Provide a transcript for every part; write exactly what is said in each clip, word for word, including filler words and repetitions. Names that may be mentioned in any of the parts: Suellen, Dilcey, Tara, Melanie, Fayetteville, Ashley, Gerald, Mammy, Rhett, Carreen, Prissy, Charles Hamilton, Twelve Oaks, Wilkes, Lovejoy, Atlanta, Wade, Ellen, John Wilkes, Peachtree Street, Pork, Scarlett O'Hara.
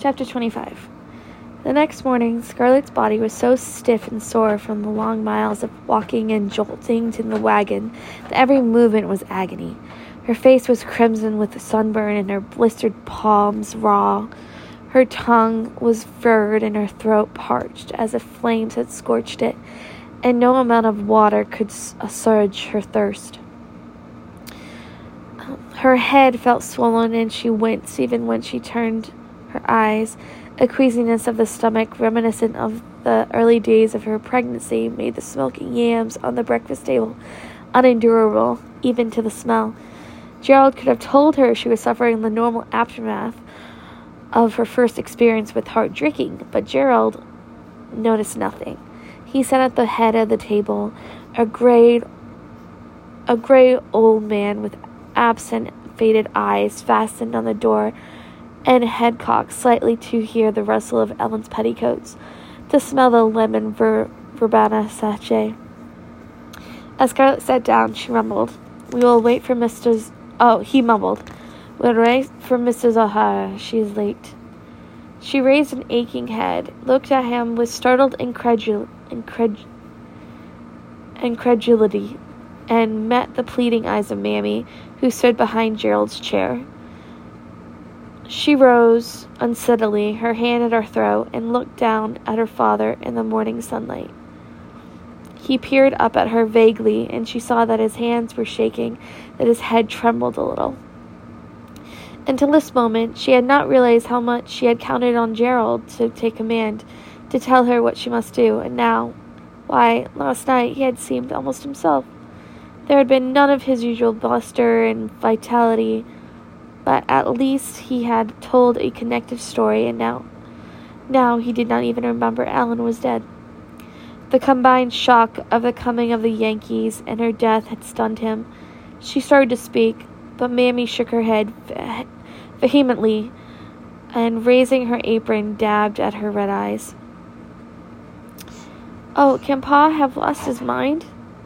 Chapter twenty-five. The next morning, Scarlett's body was so stiff and sore from the long miles of walking and jolting to the wagon that every movement was agony. Her face was crimson with the sunburn and her blistered palms raw. Her tongue was furred and her throat parched as if flames had scorched it, and no amount of water could assuage her thirst. Her head felt swollen and she winced even when she turned her eyes. A queasiness of the stomach, reminiscent of the early days of her pregnancy, made the smoking yams on the breakfast table unendurable, even to the smell. Gerald could have told her she was suffering the normal aftermath of her first experience with hard drinking, but Gerald noticed nothing. He sat at the head of the table, a gray, a gray old man with absent, faded eyes fastened on the door and head cocked slightly to hear the rustle of Ellen's petticoats, to smell the lemon ver- verbena sachet. As Scarlett sat down, she rumbled, "We will wait for Mister Oh, he mumbled. We'll wait for Missus O'Hara. She's late." She raised an aching head, looked at him with startled incredul- incred- incredulity, and met the pleading eyes of Mammy, who stood behind Gerald's chair. She rose unsteadily, her hand at her throat, and looked down at her father in the morning sunlight. He peered up at her vaguely, and she saw that his hands were shaking, that his head trembled a little. Until this moment, she had not realized how much she had counted on Gerald to take command, to tell her what she must do, and now, why, last night he had seemed almost himself. There had been none of his usual bluster and vitality, but at least he had told a connected story, and now, now he did not even remember Ellen was dead. The combined shock of the coming of the Yankees and her death had stunned him. She started to speak, but Mammy shook her head vehemently and, raising her apron, dabbed at her red eyes. "Oh, can Pa have lost his mind?"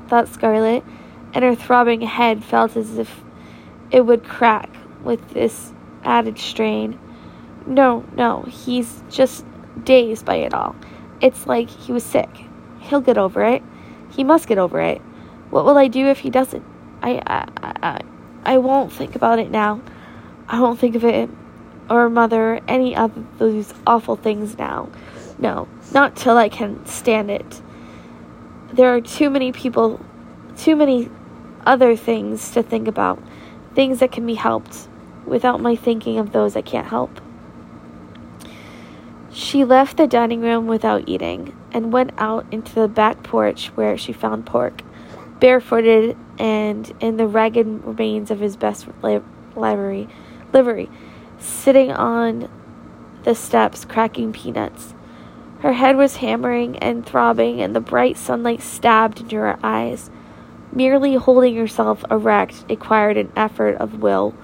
thought Scarlett, and her throbbing head felt as if it would crack with this added strain. No, no, he's just dazed by it all. It's like he was sick. He'll get over it. He must get over it. What will I do if he doesn't? I, I, I, I won't think about it now. I won't think of it or mother, any of those awful things now. No, not till I can stand it. There are too many people, too many other things to think about. Things that can be helped without my thinking of those I can't help. She left the dining room without eating and went out into the back porch where she found Pork, barefooted and in the ragged remains of his best li- livery, livery, sitting on the steps cracking peanuts. Her head was hammering and throbbing and the bright sunlight stabbed into her eyes. Merely holding herself erect required an effort of will,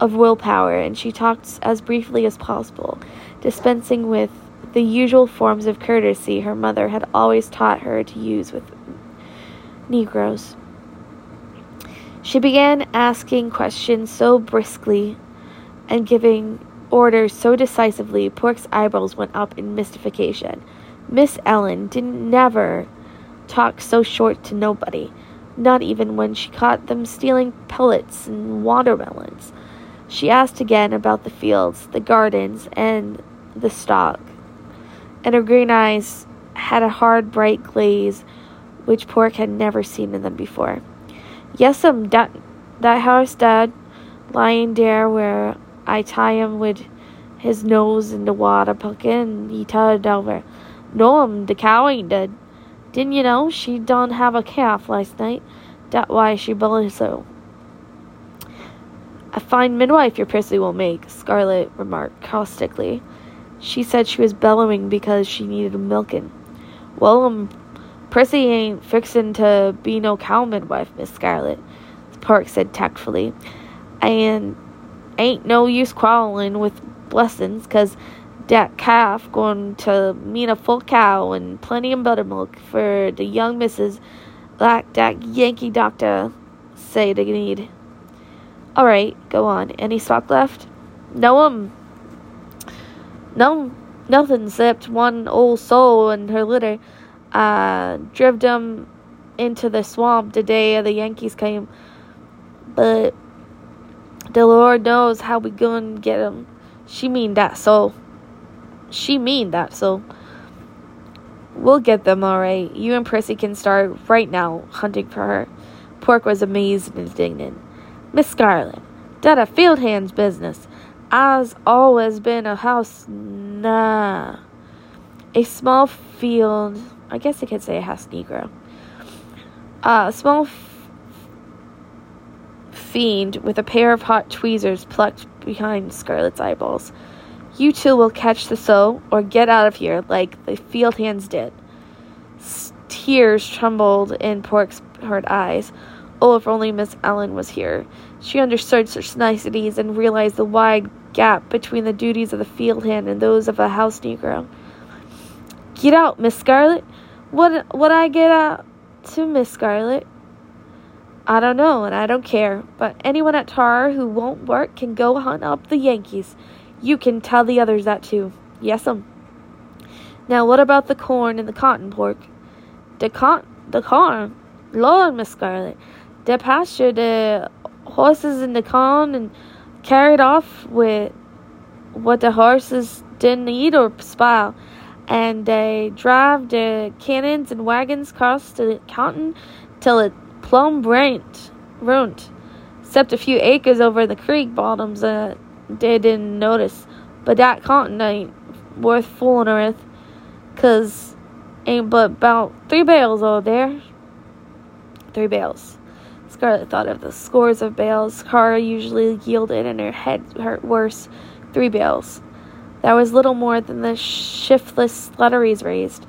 of willpower, and she talked as briefly as possible, dispensing with the usual forms of courtesy her mother had always taught her to use with Negroes. She began asking questions so briskly and giving orders so decisively, Pork's eyebrows went up in mystification. Miss Ellen didn't never talk so short to nobody. Not even when she caught them stealing pellets and watermelons. She asked again about the fields, the gardens, and the stock, and her green eyes had a hard, bright glaze which Pork had never seen in them before. "Yes'm, dat, dat horse dad, lying there where I tie him with his nose in the water bucket and he turned over. No'm, the cow ain't dead. Didn't you know she done have a calf last night? That why she bullied so." "A fine midwife your Prissy will make," Scarlett remarked caustically. She said she was bellowing because she needed milking. "Well, um, Prissy ain't fixin' to be no cow midwife, Miss Scarlett," Park said tactfully. "And ain't no use quarreling with blessings, 'cause that calf going to mean a full cow and plenty of buttermilk for the young missus like that Yankee doctor say they need." "All right, go on. Any stock left?" "No'm. No, nothing except one old soul and her litter. I drove them into the swamp the day the Yankees came, but the Lord knows how we gonna get them. She mean that soul. She mean that soul. We'll get them all right. You and Prissy can start right now hunting for her. Pork was amazed and indignant. Miss Scarlett, that a field hand's business. I's always been a house, nah. A small field, I guess I could say a house negro. Uh, a small f- fiend with a pair of hot tweezers plucked behind Scarlett's eyeballs. You two will catch the sow or get out of here like the field hands did. S- tears trembled in Pork's hard eyes. Oh, if only Miss Ellen was here. She understood such niceties and realized the wide gap between the duties of the field hand and those of a house negro. Get out, Miss Scarlett. What would I get out to, Miss Scarlett? I don't know, and I don't care, but anyone at Tara who won't work can go hunt up the Yankees. You can tell the others that too. Yes'm. Now, what about the corn and the cotton, Pork? The con- the corn? Lord, Miss Scarlett. The pasture, the horses in the corn and carried off with what the horses didn't eat or spoil. And they drive the cannons and wagons across the cotton till it plumb burnt, ruined. Except a few acres over the creek bottoms that uh, they didn't notice. But that cotton ain't worth fooling with, 'cause ain't but about three bales over there. Three bales. Scarlett thought of the scores of bales Cara usually yielded, and her head hurt worse. Three bales. That was little more than the shiftless Slatteries raised.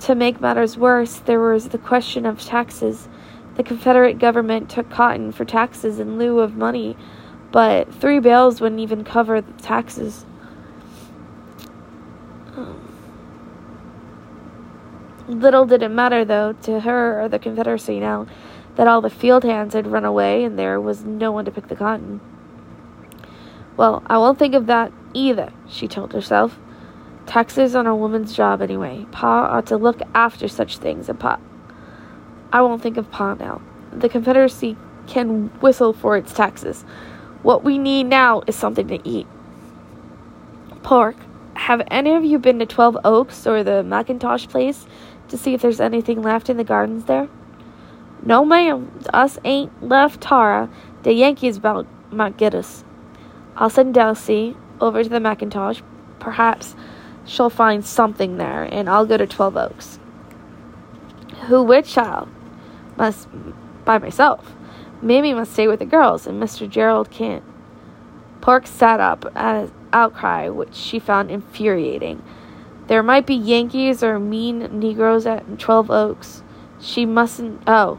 To make matters worse, there was the question of taxes. The Confederate government took cotton for taxes in lieu of money, but three bales wouldn't even cover the taxes. Little did it matter, though, to her or the Confederacy now, that all the field hands had run away and there was no one to pick the cotton. Well, I won't think of that either, she told herself. Taxes on a woman's job anyway. Pa ought to look after such things, and Pa. I won't think of Pa now. The Confederacy can whistle for its taxes. What we need now is something to eat. Pork, have any of you been to Twelve Oaks or the McIntosh place to see if there's anything left in the gardens there? No, ma'am. Us ain't left Tara. The Yankees bout might get us. I'll send Dilcey over to the McIntosh. Perhaps she'll find something there, and I'll go to Twelve Oaks. Who would, child? Must by myself. Mammy must stay with the girls, and Mister Gerald can't. Pork sat up at his outcry, which she found infuriating. There might be Yankees or mean Negroes at Twelve Oaks. She mustn't... Oh.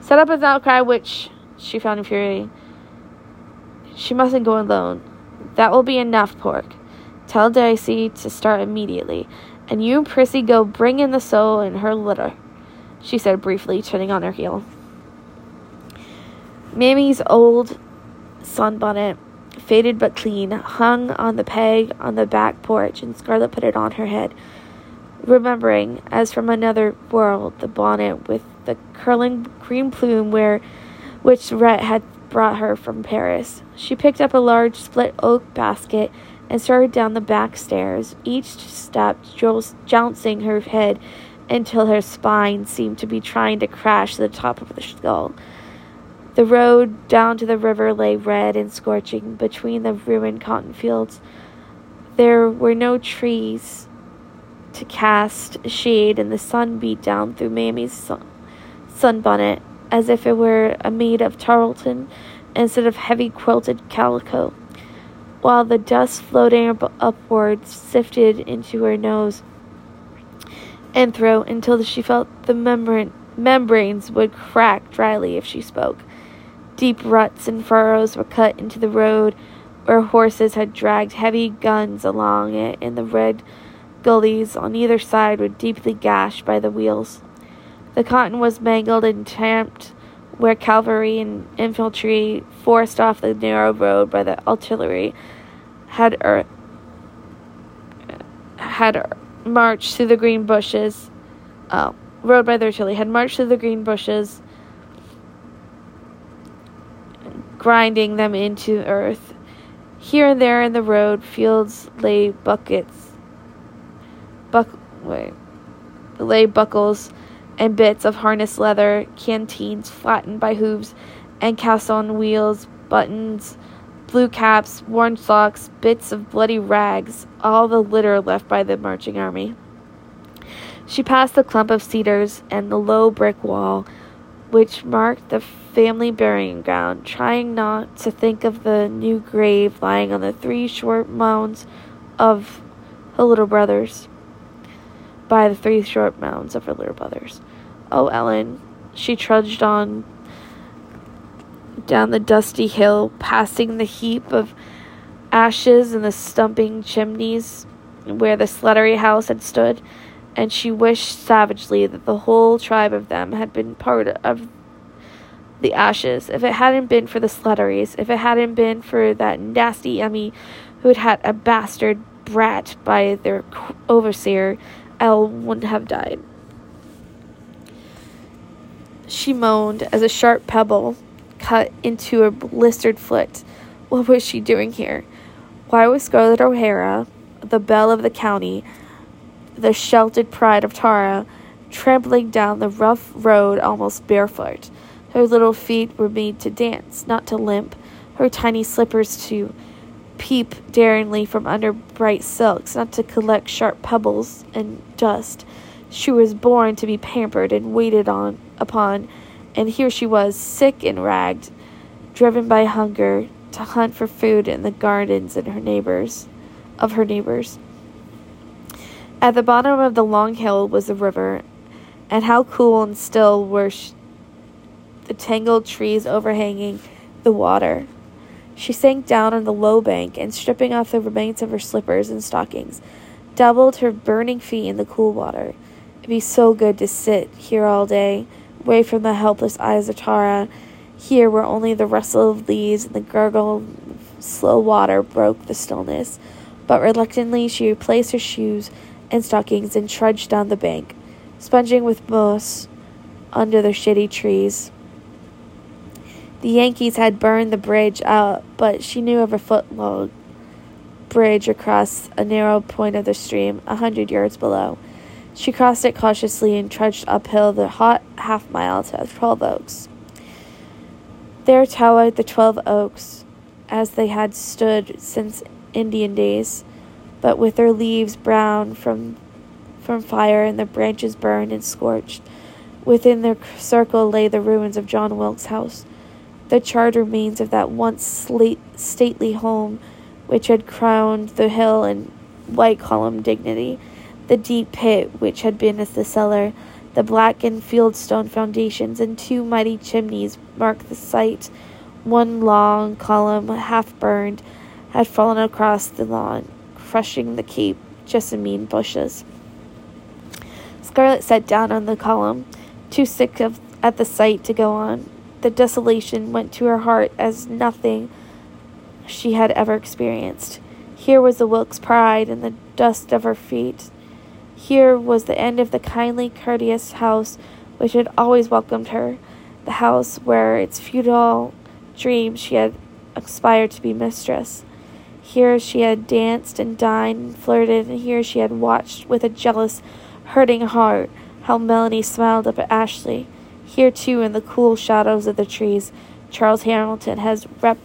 Set up his outcry, which she found infuriating. She mustn't go alone. That will be enough, Pork. Tell Daisy to start immediately. And you and Prissy go bring in the sow and her litter, she said briefly, turning on her heel. Mammy's old sunbonnet, faded but clean, hung on the peg on the back porch, and Scarlett put it on her head, remembering, as from another world, the bonnet with the curling green plume where, which Rhett had brought her from Paris. She picked up a large split oak basket and started down the back stairs, each step jouncing her head until her spine seemed to be trying to crash to the top of the skull. The road down to the river lay red and scorching between the ruined cotton fields. There were no trees to cast shade, and the sun beat down through Mammy's sun- sunbonnet as if it were made of tarlatan instead of heavy quilted calico, while the dust floating up- upwards sifted into her nose and throat until she felt the membran- membranes would crack dryly if she spoke. Deep ruts and furrows were cut into the road where horses had dragged heavy guns along it, and the red gullies on either side were deeply gashed by the wheels. The cotton was mangled and tamped where cavalry and infantry, forced off the narrow road by the artillery, had er- had er- marched through the green bushes. Uh, road by the artillery had marched through the green bushes, grinding them into earth. Here and there in the road fields lay buckets, buck wait, lay buckles and bits of harness leather, canteens flattened by hooves and cast on wheels, buttons, blue caps, worn socks, bits of bloody rags, all the litter left by the marching army. She passed the clump of cedars and the low brick wall which marked the family burying ground, trying not to think of the new grave lying on the three short mounds of her little brothers. By the three short mounds of her little brothers. Oh, Ellen, she trudged on down the dusty hill, passing the heap of ashes and the stumping chimneys where the Slattery house had stood, and she wished savagely that the whole tribe of them had been part of the ashes. If it hadn't been for the Slatterys, if it hadn't been for that nasty Emmy who'd had a bastard brat by their overseer, Elle wouldn't have died. She moaned as a sharp pebble cut into her blistered foot. What was she doing here? Why was Scarlett O'Hara, the belle of the county, the sheltered pride of Tara, trampling down the rough road almost barefoot? Her little feet were made to dance, not to limp, her tiny slippers to peep daringly from under bright silks, not to collect sharp pebbles and dust. She was born to be pampered and waited on upon, and here she was, sick and ragged, driven by hunger to hunt for food in the gardens and her neighbors of her neighbors. At the bottom of the long hill was the river, and how cool and still were she, the tangled trees overhanging the water. She sank down on the low bank and, stripping off the remains of her slippers and stockings, dabbled her burning feet in the cool water. It'd be so good to sit here all day, away from the helpless eyes of Tara, here where only the rustle of leaves and the gurgle of slow water broke the stillness. But reluctantly she replaced her shoes and stockings and trudged down the bank, sponging with moss under the shady trees. The Yankees had burned the bridge out, but she knew of a foot-long bridge across a narrow point of the stream a hundred yards below. She crossed it cautiously and trudged uphill the hot half-mile to Twelve Oaks. There towered the Twelve Oaks, as they had stood since Indian days, but with their leaves brown from, from fire and their branches burned and scorched. Within their circle lay the ruins of John Wilkes' house, the charred remains of that once slate, stately home which had crowned the hill in white-columned dignity, the deep pit which had been as the cellar, the blackened fieldstone foundations, and two mighty chimneys marked the site. One long column, half-burned, had fallen across the lawn, crushing the cape jessamine bushes. Scarlett sat down on the column, too sick of, at the sight to go on. The desolation went to her heart as nothing she had ever experienced. Here was the Wilkes pride and the dust of her feet. Here was the end of the kindly, courteous house which had always welcomed her, the house where its futile dream she had aspired to be mistress. Here she had danced and dined and flirted, and here she had watched with a jealous, hurting heart how Melanie smiled up at Ashley. Here, too, in the cool shadows of the trees, Charles Hamilton has rep-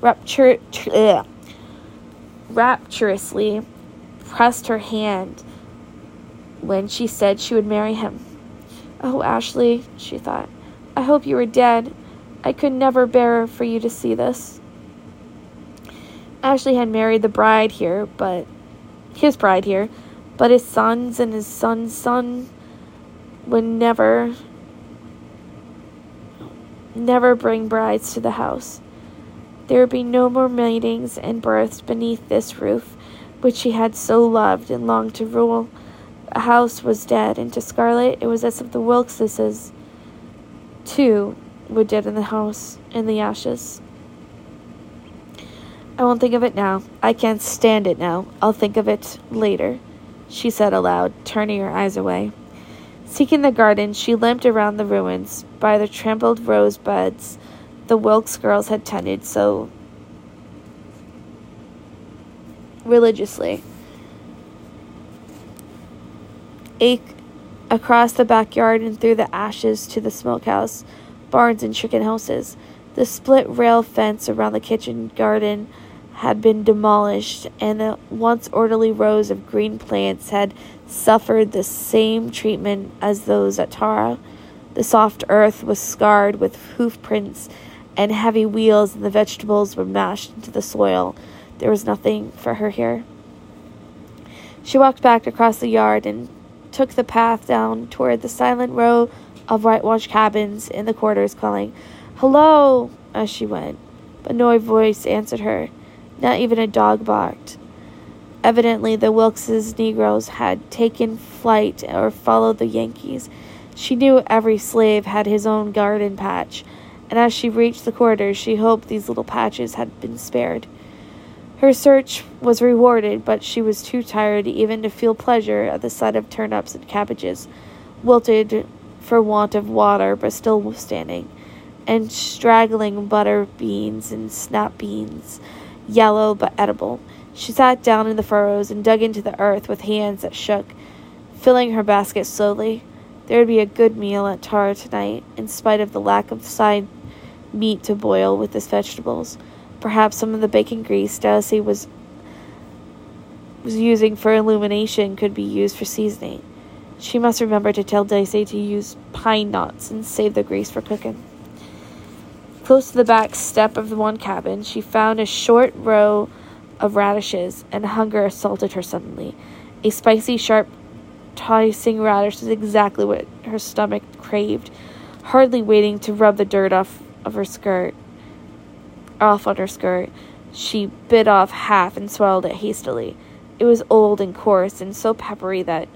raptur- ugh, rapturously pressed her hand when she said she would marry him. Oh, Ashley, she thought, I hope you were dead. I could never bear for you to see this. Ashley had married the bride here, but his bride here, but his sons and his son's son would never... never bring brides to the house. There would be no more matings and births beneath this roof, which she had so loved and longed to rule. The house was dead, and to Scarlett it was as if the Wilkses, too, were dead in the house, in the ashes. I won't think of it now. I can't stand it now. I'll think of it later, she said aloud, turning her eyes away. Seeking the garden, she limped around the ruins by the trampled rose beds the Wilkes girls had tended so religiously. Ache across the backyard and through the ashes to the smokehouse, barns, and chicken houses. The split rail fence around the kitchen garden had been demolished, and the once orderly rows of green plants had suffered the same treatment as those at Tara. The soft earth was scarred with hoof prints and heavy wheels, and the vegetables were mashed into the soil. There was nothing for her here. She walked back across the yard and took the path down toward the silent row of whitewashed cabins in the quarters, calling, "Hello," as she went, but no voice answered her. Not even a dog barked. Evidently, the Wilkes's Negroes had taken flight or followed the Yankees. She knew every slave had his own garden patch, and as she reached the quarters, she hoped these little patches had been spared. Her search was rewarded, but she was too tired even to feel pleasure at the sight of turnips and cabbages, wilted for want of water but still standing, and straggling butter beans and snap beans, yellow but edible. She sat down in the furrows and dug into the earth with hands that shook, filling her basket slowly. There would be a good meal at Tara tonight, in spite of the lack of side meat to boil with its vegetables. Perhaps some of the bacon grease Dilcey was was using for illumination could be used for seasoning. She must remember to tell Dilcey to use pine knots and save the grease for cooking. Close to the back step of the one cabin, she found a short row of radishes, and hunger assaulted her suddenly. A spicy, sharp, tossing radish was exactly what her stomach craved, hardly waiting to rub the dirt off of her skirt. Off on her skirt, she bit off half and swallowed it hastily. It was old and coarse, and so peppery that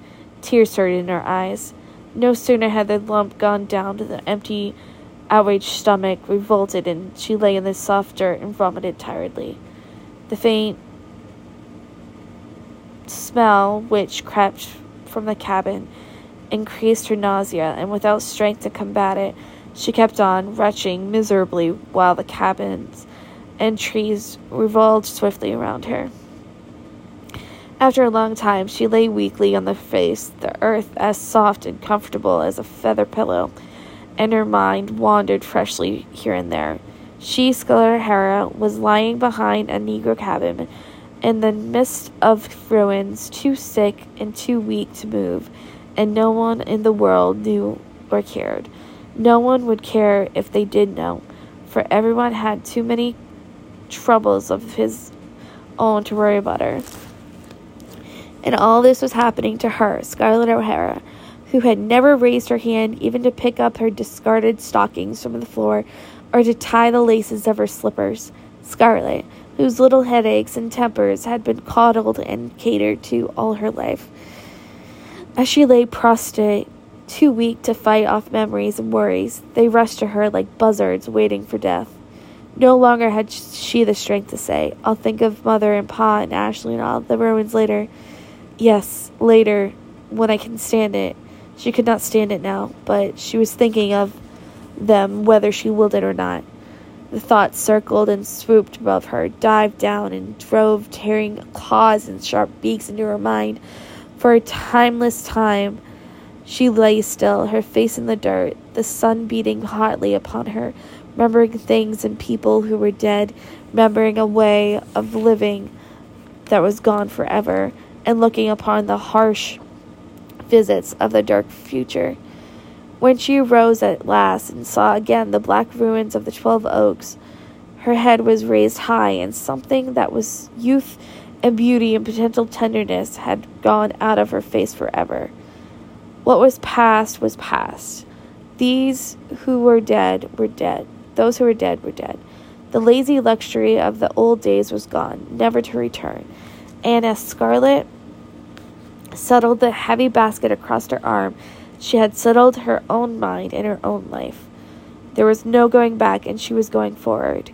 tears started in her eyes. No sooner had the lump gone down to the empty, outraged stomach revolted, and she lay in the soft dirt and vomited tiredly. The faint smell which crept from the cabin increased her nausea, and without strength to combat it, she kept on retching miserably while the cabins and trees revolved swiftly around her. After a long time, she lay weakly on the face, the earth as soft and comfortable as a feather pillow, and her mind wandered freshly here and there. She, Scarlett O'Hara, was lying behind a Negro cabin in the midst of ruins, too sick and too weak to move, and no one in the world knew or cared. No one would care if they did know, for everyone had too many troubles of his own to worry about her. And all this was happening to her, Scarlett O'Hara, who had never raised her hand even to pick up her discarded stockings from the floor or to tie the laces of her slippers. Scarlett, whose little headaches and tempers had been coddled and catered to all her life. As she lay prostrate, too weak to fight off memories and worries, they rushed to her like buzzards waiting for death. No longer had she the strength to say, "I'll think of Mother and Pa and Ashley and all the ruins later. Yes, later, when I can stand it." She could not stand it now, but she was thinking of them whether she willed it or not. The thought circled and swooped above her, dived down and drove tearing claws and sharp beaks into her mind. For a timeless time, she lay still, her face in the dirt, the sun beating hotly upon her, remembering things and people who were dead, remembering a way of living that was gone forever, and looking upon the harsh visits of the dark future. When she arose at last and saw again the black ruins of the Twelve Oaks, her head was raised high, and something that was youth and beauty and potential tenderness had gone out of her face forever. What was past was past. These who were dead were dead. Those who were dead were dead. The lazy luxury of the old days was gone, never to return. And as Scarlett settled the heavy basket across her arm, she had settled her own mind and her own life. There was no going back, and she was going forward.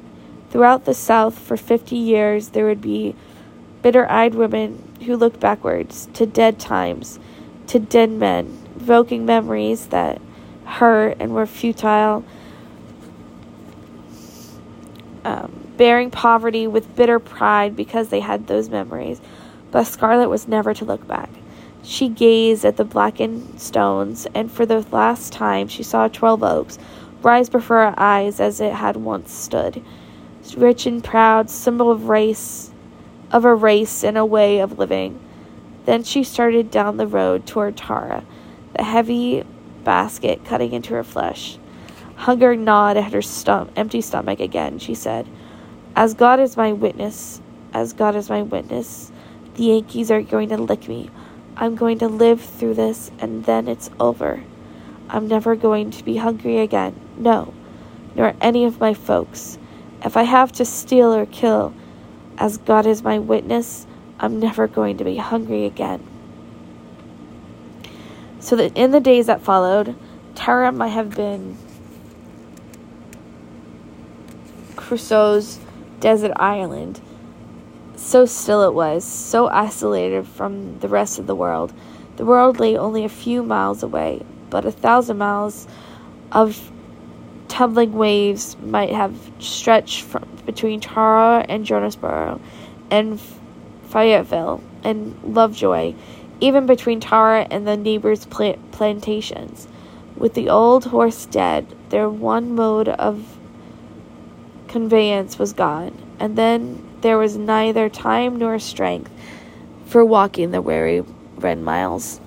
Throughout the South, for fifty years, there would be bitter-eyed women who looked backwards, to dead times, to dead men, evoking memories that hurt and were futile, um, bearing poverty with bitter pride because they had those memories. But Scarlett was never to look back. She gazed at the blackened stones, and for the last time she saw Twelve Oaks rise before her eyes as it had once stood, rich and proud, symbol of race, of a race and a way of living. Then she started down the road toward Tara, the heavy basket cutting into her flesh. Hunger gnawed at her stom- empty stomach again, she said. As God is my witness, as God is my witness, the Yankees are going to lick me. I'm going to live through this, and then it's over. I'm never going to be hungry again. No, nor any of my folks. If I have to steal or kill, as God is my witness, I'm never going to be hungry again. So that in the days that followed, Tara might have been Crusoe's desert island. So still it was, so isolated from the rest of the world. The world lay only a few miles away, but a thousand miles of tumbling waves might have stretched from between Tara and Jonesboro and Fayetteville and Lovejoy, even between Tara and the neighbors' plant- plantations. With the old horse dead, their one mode of conveyance was gone, and then there was neither time nor strength for walking the weary red miles.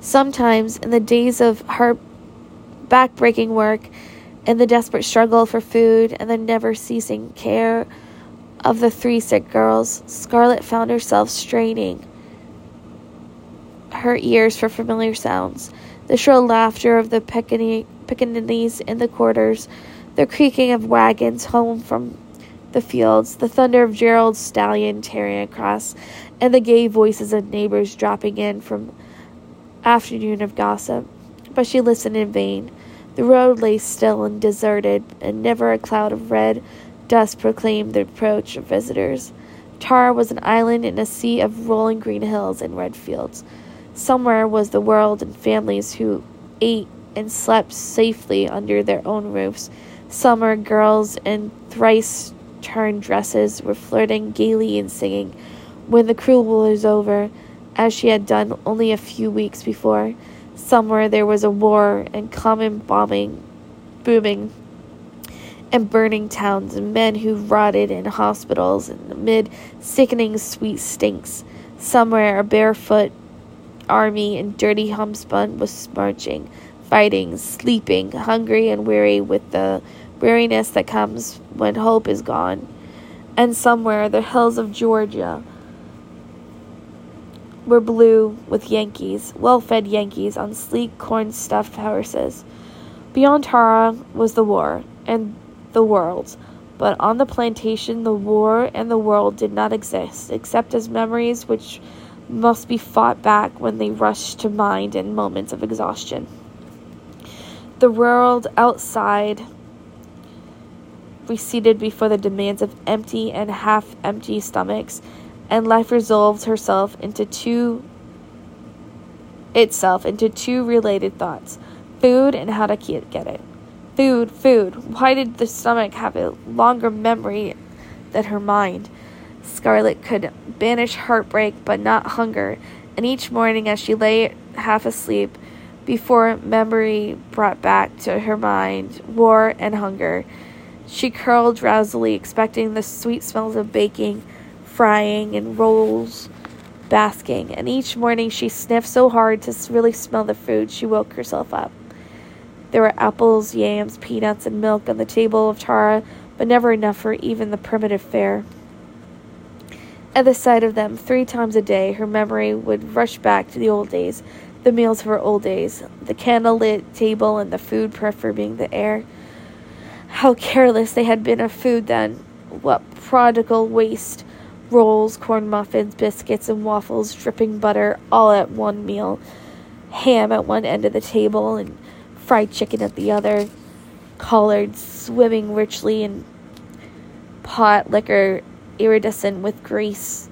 Sometimes, in the days of heart back-breaking work, and the desperate struggle for food, and the never-ceasing care of the three sick girls, Scarlett found herself straining her ears for familiar sounds, the shrill laughter of the pickaninnies in the quarters, the creaking of wagons home from the fields, the thunder of Gerald's stallion tearing across, and the gay voices of neighbors dropping in from afternoon of gossip. But she listened in vain. The road lay still and deserted, and never a cloud of red dust proclaimed the approach of visitors. Tara was an island in a sea of rolling green hills and red fields. Somewhere was the world and families who ate and slept safely under their own roofs. Summer girls in thrice turned dresses were flirting gaily and singing. When the cruel was over, as she had done only a few weeks before, somewhere there was a war and common bombing, booming, and burning towns, and men who rotted in hospitals and amid sickening sweet stinks. Somewhere a barefoot army in dirty homespun was marching, fighting, sleeping, hungry and weary with the weariness that comes when hope is gone. And somewhere the hills of Georgia were blue with Yankees, well-fed Yankees on sleek, corn-stuffed horses. Beyond Tara was the war and the world, but on the plantation the war and the world did not exist, except as memories which must be fought back when they rushed to mind in moments of exhaustion. The world outside receded before the demands of empty and half-empty stomachs, and life resolved herself into two itself into two related thoughts: food and how to get it. Food, food. Why did the stomach have a longer memory than her mind? Scarlett could banish heartbreak but not hunger, and each morning as she lay half asleep, before memory brought back to her mind war and hunger, she curled drowsily, expecting the sweet smells of baking, frying, and rolls, basking, and each morning she sniffed so hard to really smell the food she woke herself up. There were apples, yams, peanuts, and milk on the table of Tara, but never enough for even the primitive fare. At the sight of them, three times a day, her memory would rush back to the old days, the meals of her old days, the candlelit table and the food perfuming the air. How careless they had been of food then! What prodigal waste! Rolls, corn muffins, biscuits, and waffles, dripping butter, all at one meal. Ham at one end of the table and fried chicken at the other. collards swimming richly in pot liquor iridescent with grease.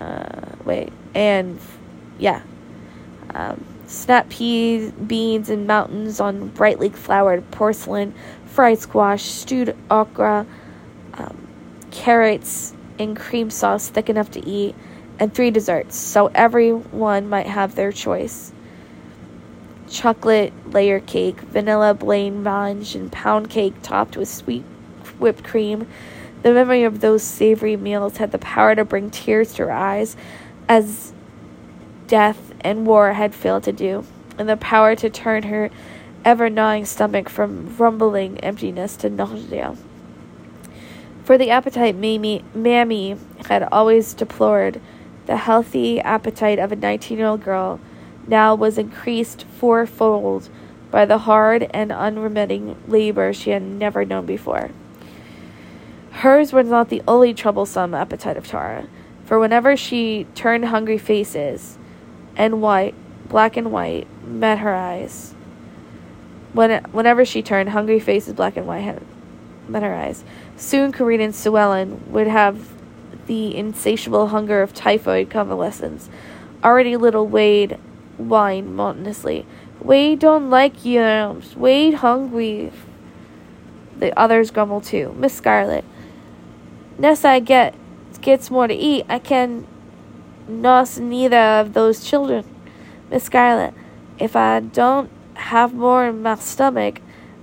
Uh, wait, and yeah. Um, snap peas, beans, and mountains on brightly flowered porcelain, fried squash, stewed okra, um, carrots, and cream sauce thick enough to eat, and three desserts, so everyone might have their choice. Chocolate layer cake, vanilla blancmange, and pound cake topped with sweet whipped cream. The memory of those savory meals had the power to bring tears to her eyes, as death and war had failed to do, and the power to turn her ever-gnawing stomach from rumbling emptiness to nausea. For the appetite Mammy, Mammy had always deplored, the healthy appetite of a nineteen-year-old girl now was increased fourfold by the hard and unremitting labor she had never known before. Hers was not the only troublesome appetite of Tara, for whenever she turned hungry faces, and white, black and white, met her eyes. When, whenever she turned hungry faces, black and white, met her eyes. Soon Carreen and Suellen would have the insatiable hunger of typhoid convalescents. Already little Wade whined monotonously. Wade don't like yams. Wade hungry. The others grumbled too. Miss Scarlett. Unless I get gets more to eat, I can nuss neither of those children. Miss Scarlett, if I don't have more in my stomach,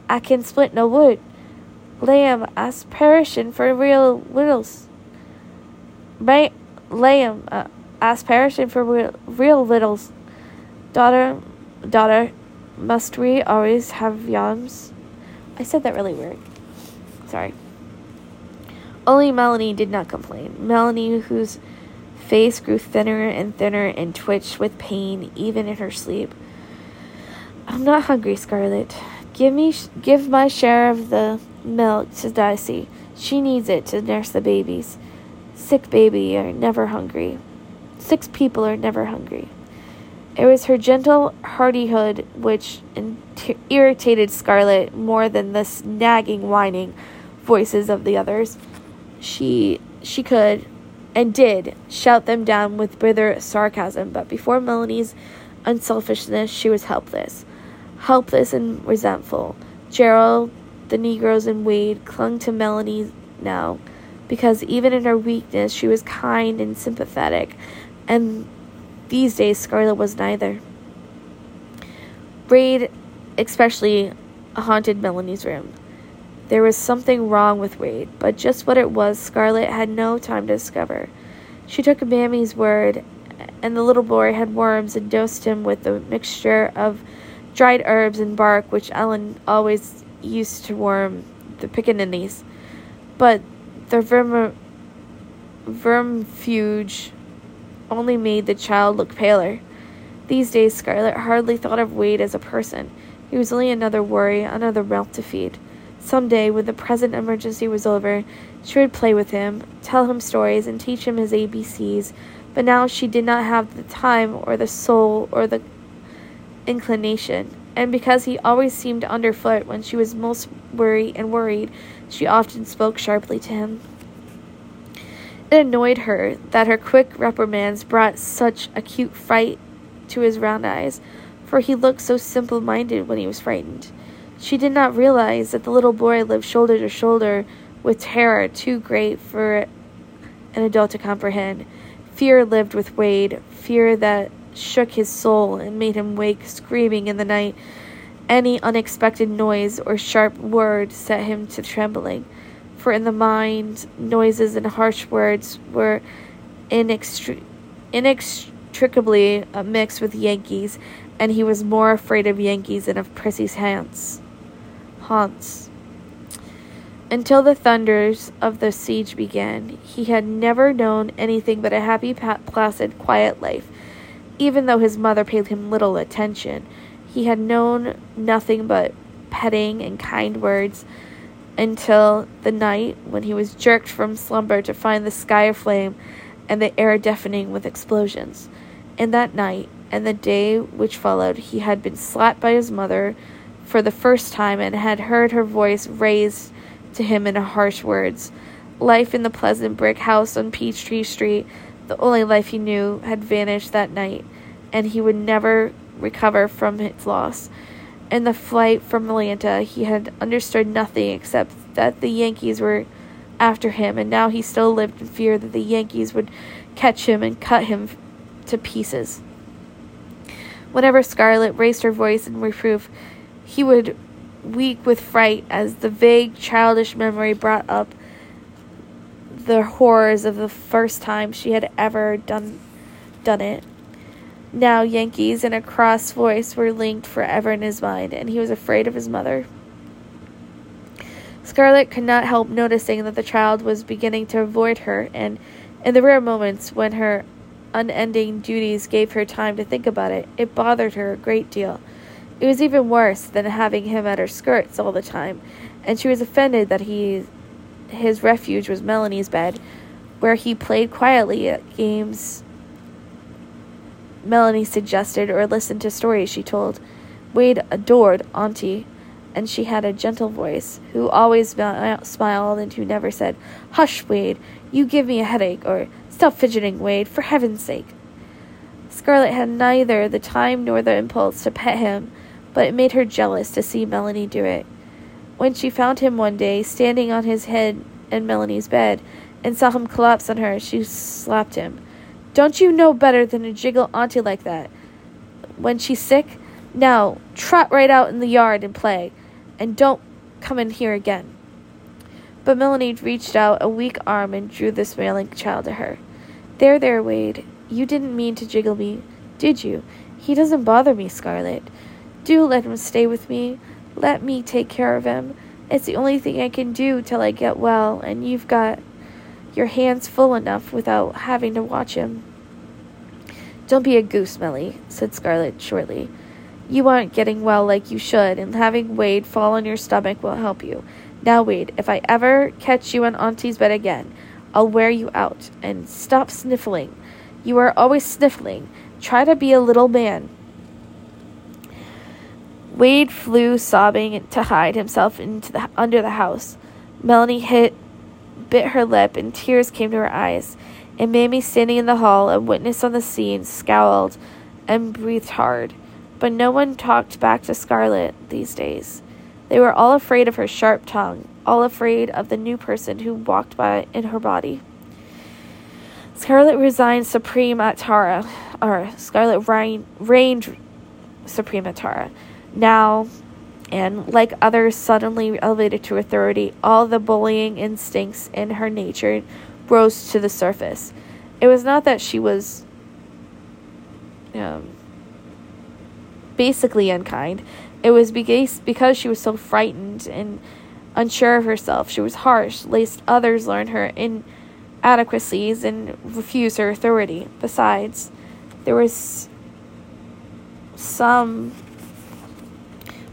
I can split no wood. Lamb, I's perishing for real wittles. May, lamb, uh, I's perishing for real, real wittles. Daughter, daughter, must we always have yams? I said that really weird. Sorry. Only Melanie did not complain. Melanie, whose face grew thinner and thinner and twitched with pain, even in her sleep. I'm not hungry, Scarlett. Give me, give my share of the milk to Daisy. She needs it to nurse the babies. Sick baby are never hungry. Six people are never hungry. It was her gentle hardihood which in- irritated Scarlett more than the nagging, whining voices of the others. She she could, and did, shout them down with bitter sarcasm, but before Melanie's unselfishness, she was helpless. Helpless and resentful. Gerald, the Negroes, and Wade clung to Melanie now, because even in her weakness, she was kind and sympathetic, and these days Scarlett was neither. Wade especially haunted Melanie's room. There was something wrong with Wade, but just what it was, Scarlett had no time to discover. She took Mammy's word, and the little boy had worms and dosed him with a mixture of dried herbs and bark, which Ellen always used to warm the pickaninnies. But the verm- vermifuge only made the child look paler. These days, Scarlett hardly thought of Wade as a person. He was only another worry, another mouth to feed. Someday, when the present emergency was over, she would play with him, tell him stories, and teach him his A B Cs, but now she did not have the time or the soul or the inclination. And because he always seemed underfoot when she was most worried and worried, she often spoke sharply to him. It annoyed her that her quick reprimands brought such acute fright to his round eyes, for he looked so simple-minded when he was frightened. She did not realize that the little boy lived shoulder to shoulder with terror too great for an adult to comprehend. Fear lived with Wade, fear that shook his soul and made him wake screaming in the night. Any unexpected noise or sharp word set him to trembling, for in the mind, noises and harsh words were inextric- inextricably mixed with Yankees, and he was more afraid of Yankees than of Prissy's haunts. haunts. Until the thunders of the siege began, he had never known anything but a happy, placid, quiet life. Even though his mother paid him little attention, he had known nothing but petting and kind words until the night when he was jerked from slumber to find the sky aflame and the air deafening with explosions. In that night and the day which followed, he had been slapped by his mother for the first time and had heard her voice raised to him in harsh words. Life in the pleasant brick house on Peachtree Street, the only life he knew, had vanished that night, and he would never recover from its loss. In the flight from Atlanta, he had understood nothing except that the Yankees were after him, and now he still lived in fear that the Yankees would catch him and cut him to pieces. Whenever Scarlett raised her voice in reproof, he would weep with fright as the vague, childish memory brought up the horrors of the first time she had ever done done it. Now Yankees and a cross voice were linked forever in his mind, and he was afraid of his mother. Scarlett could not help noticing that the child was beginning to avoid her, and in the rare moments when her unending duties gave her time to think about it, it bothered her a great deal. It was even worse than having him at her skirts all the time, and she was offended that he, his refuge was Melanie's bed, where he played quietly at games Melanie suggested or listened to stories she told. Wade adored Auntie, and she had a gentle voice, who always smiled and who never said, "Hush, Wade, you give me a headache," or "Stop fidgeting, Wade, for heaven's sake." Scarlett had neither the time nor the impulse to pet him, but it made her jealous to see Melanie do it. When she found him one day, standing on his head in Melanie's bed, and saw him collapse on her, she slapped him. "Don't you know better than to jiggle Auntie like that? When she's sick? Now, trot right out in the yard and play, and don't come in here again." But Melanie reached out a weak arm and drew the smiling child to her. "There, there, Wade. You didn't mean to jiggle me, did you? He doesn't bother me, Scarlett. Do let him stay with me. Let me take care of him. It's the only thing I can do till I get well, and you've got your hands full enough without having to watch him." "Don't be a goose, Melly," said Scarlett shortly. "You aren't getting well like you should, and having Wade fall on your stomach won't help you. Now, Wade, if I ever catch you on Auntie's bed again, I'll wear you out. And stop sniffling. You are always sniffling. Try to be a little man." Wade flew sobbing to hide himself into the, under the house. Melanie hit, bit her lip, and tears came to her eyes. And Mammy, standing in the hall, a witness on the scene, scowled and breathed hard. But no one talked back to Scarlett these days. They were all afraid of her sharp tongue, all afraid of the new person who walked by in her body. Scarlett resigned supreme at Tara, or Scarlett reign, reigned supreme at Tara. Now, and like others suddenly elevated to authority, all the bullying instincts in her nature rose to the surface. It was not that she was um, basically unkind. It was because she was so frightened and unsure of herself. She was harsh, lest others learn her inadequacies and refuse her authority. Besides, there was some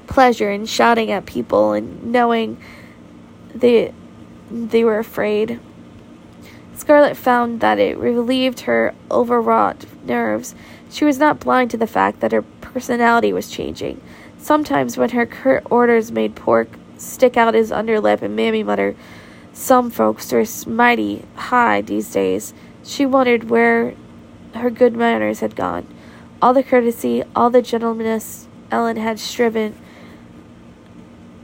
pleasure in shouting at people and knowing they, they were afraid. Scarlett found that it relieved her overwrought nerves. She was not blind to the fact that her personality was changing. Sometimes when her curt orders made Pork stick out his underlip and Mammy mutter, "Some folks are mighty high these days," she wondered where her good manners had gone. All the courtesy, all the gentleness Ellen had striven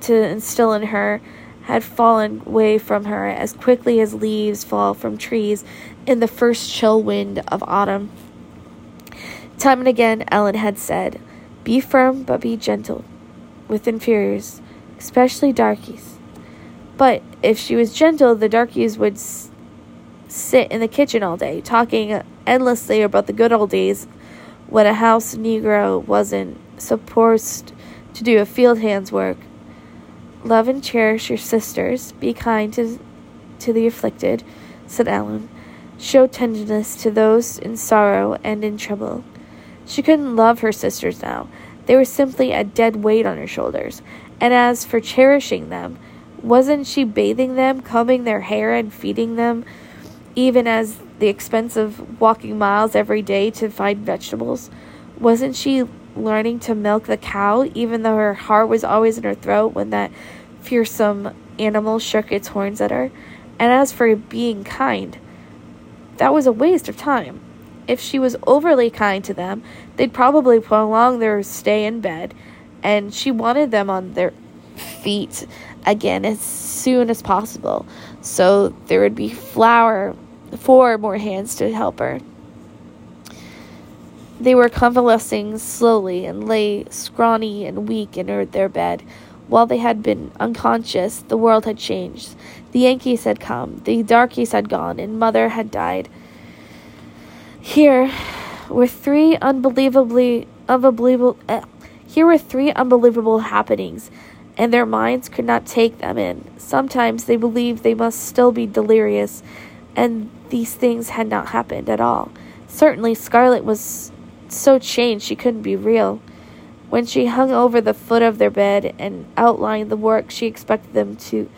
to instill in her had fallen away from her as quickly as leaves fall from trees in the first chill wind of autumn. Time and again Ellen had said, "Be firm, but be gentle with inferiors, especially darkies." But if she was gentle, the darkies would s- sit in the kitchen all day, talking endlessly about the good old days when a house Negro wasn't supposed to do a field hand's work. "Love and cherish your sisters. Be kind to, to the afflicted," said Ellen. "Show tenderness to those in sorrow and in trouble." She couldn't love her sisters now. They were simply a dead weight on her shoulders. And as for cherishing them, wasn't she bathing them, combing their hair, and feeding them, even at the expense of walking miles every day to find vegetables? Wasn't she learning to milk the cow, even though her heart was always in her throat when that fearsome animal shook its horns at her. And as for being kind, that was a waste of time. If she was overly kind to them, they'd probably prolong their stay in bed, and she wanted them on their feet again as soon as possible, so there would be flour four more hands to help her. They were convalescing slowly and lay scrawny and weak in their bed. While they had been unconscious, the world had changed. The Yankees had come, the darkies had gone, and Mother had died. Here were three unbelievably unbelievable. Uh, here were three unbelievable happenings, and their minds could not take them in. Sometimes they believed they must still be delirious, and these things had not happened at all. Certainly, Scarlett was so changed she couldn't be real. When she hung over the foot of their bed and outlined the work she expected them to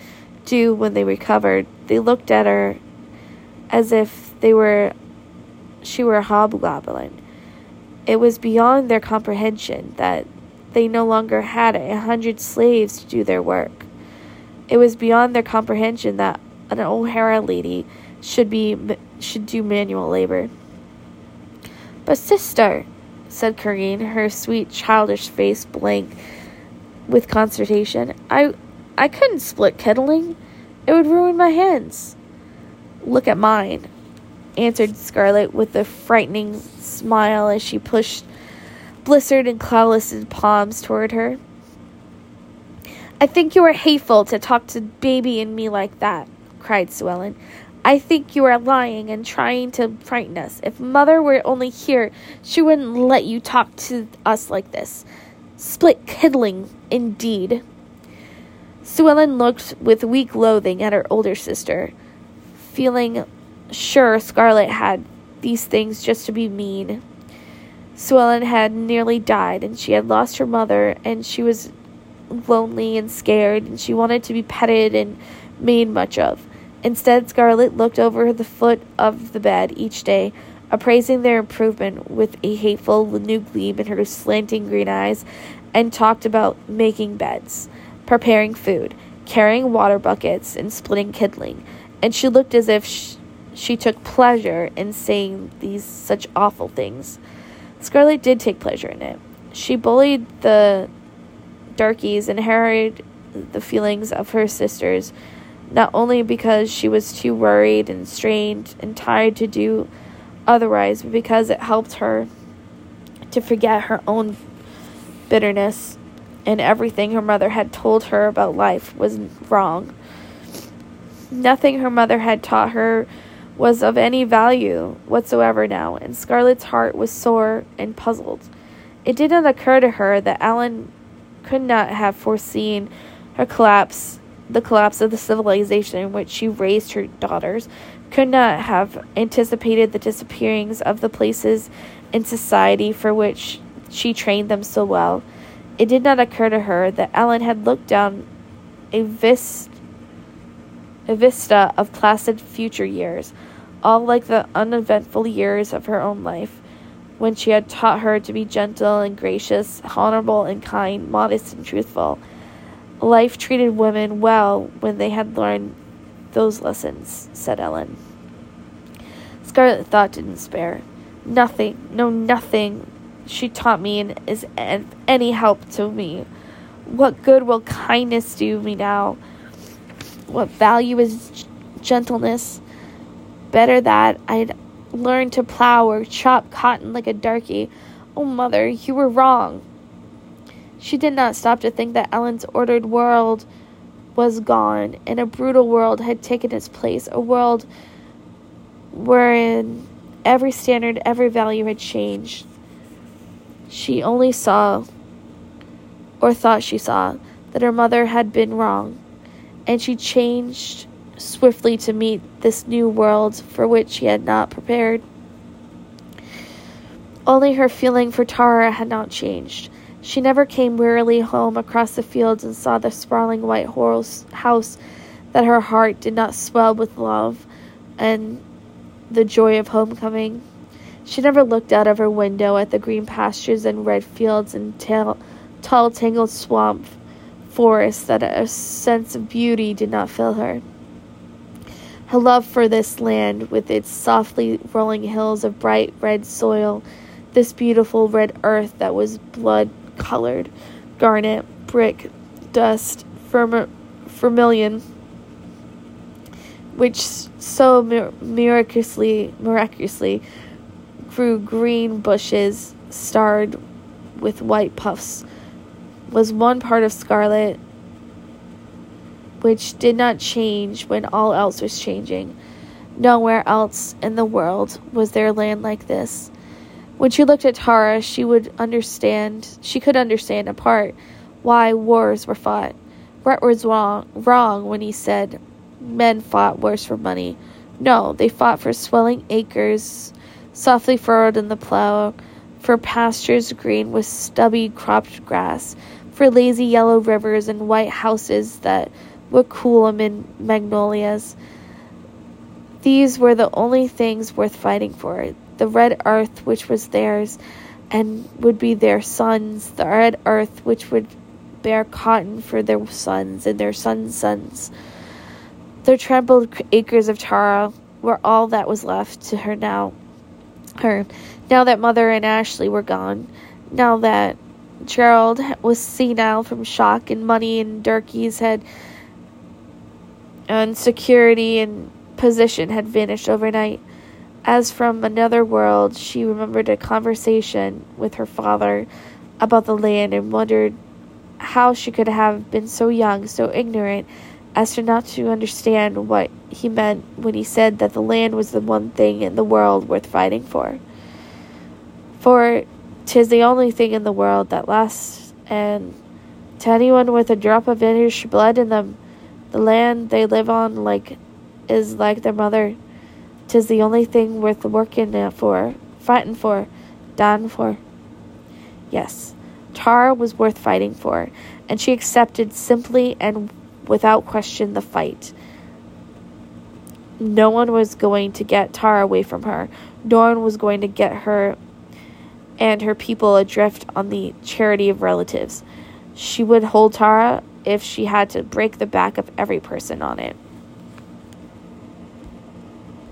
do when they recovered, they looked at her as if they were she were a hobgoblin. It was beyond their comprehension that they no longer had a hundred slaves to do their work. It was beyond their comprehension that an O'Hara lady should be should do manual labor. "But sister," said Carreen, her sweet childish face blank with consternation, I I couldn't split kettling. It would ruin my hands." "Look at mine," answered Scarlett with a frightening smile as she pushed blistered and calloused palms toward her. "I think you are hateful to talk to baby and me like that," cried Suellen. "I think you are lying and trying to frighten us. If Mother were only here, she wouldn't let you talk to us like this. Split kiddling, indeed." Suellen looked with weak loathing at her older sister, feeling sure Scarlett had these things just to be mean. Suellen had nearly died, and she had lost her mother, and she was lonely and scared, and she wanted to be petted and made much of. Instead, Scarlett looked over the foot of the bed each day, appraising their improvement with a hateful new gleam in her slanting green eyes, and talked about making beds, preparing food, carrying water buckets, and splitting kindling. And she looked as if she, she took pleasure in saying these such awful things. Scarlett did take pleasure in it. She bullied the darkies and harrowed the feelings of her sisters, not only because she was too worried and strained and tired to do otherwise, but because it helped her to forget her own bitterness, and everything her mother had told her about life was wrong. Nothing her mother had taught her was of any value whatsoever now, and Scarlett's heart was sore and puzzled. It did not occur to her that Ellen could not have foreseen her collapse the collapse of the civilization in which she raised her daughters, could not have anticipated the disappearings of the places in society for which she trained them so well. It did not occur to her that Ellen had looked down a, vis- a vista of placid future years, all like the uneventful years of her own life, when she had taught her to be gentle and gracious, honorable and kind, modest and truthful. Life treated women well when they had learned those lessons, said Ellen. Scarlett thought didn't spare. Nothing, no nothing she taught me and is any help to me. What good will kindness do me now? What value is gentleness? Better that I'd learn to plow or chop cotton like a darky. Oh, Mother, you were wrong. She did not stop to think that Ellen's ordered world was gone, and a brutal world had taken its place, a world wherein every standard, every value had changed. She only saw, or thought she saw, that her mother had been wrong, and she changed swiftly to meet this new world for which she had not prepared. Only her feeling for Tara had not changed. She never came wearily home across the fields and saw the sprawling white house that her heart did not swell with love and the joy of homecoming. She never looked out of her window at the green pastures and red fields and ta- tall, tangled swamp forests that a sense of beauty did not fill her. Her love for this land, with its softly rolling hills of bright red soil, this beautiful red earth that was blood-colored, garnet, brick, dust, verm- vermilion, which so mir- miraculously, miraculously grew green bushes starred with white puffs, was one part of Scarlett which did not change when all else was changing. Nowhere else in the world was there land like this. When she looked at Tara, she would understand, she could understand in part why wars were fought. Rhett was wrong, wrong when he said men fought wars for money. No, they fought for swelling acres, softly furrowed in the plow, for pastures green with stubby cropped grass, for lazy yellow rivers and white houses that would cool amid magnolias. These were the only things worth fighting for. The red earth which was theirs and would be their sons. The red earth which would bear cotton for their sons and their sons' sons. The trampled acres of Tara were all that was left to her now. Her, now that Mother and Ashley were gone. Now that Gerald was senile from shock and money and Durkee's had... and security and position had vanished overnight. As from another world, she remembered a conversation with her father about the land and wondered how she could have been so young, so ignorant, as to not to understand what he meant when he said that the land was the one thing in the world worth fighting for. For 'tis the only thing in the world that lasts, and to anyone with a drop of English blood in them, the land they live on like is like their mother. 'Tis the only thing worth working for, fighting for, dying for. Yes, Tara was worth fighting for, and she accepted simply and without question the fight. No one was going to get Tara away from her. No one was going to get her and her people adrift on the charity of relatives. She would hold Tara if she had to break the back of every person on it.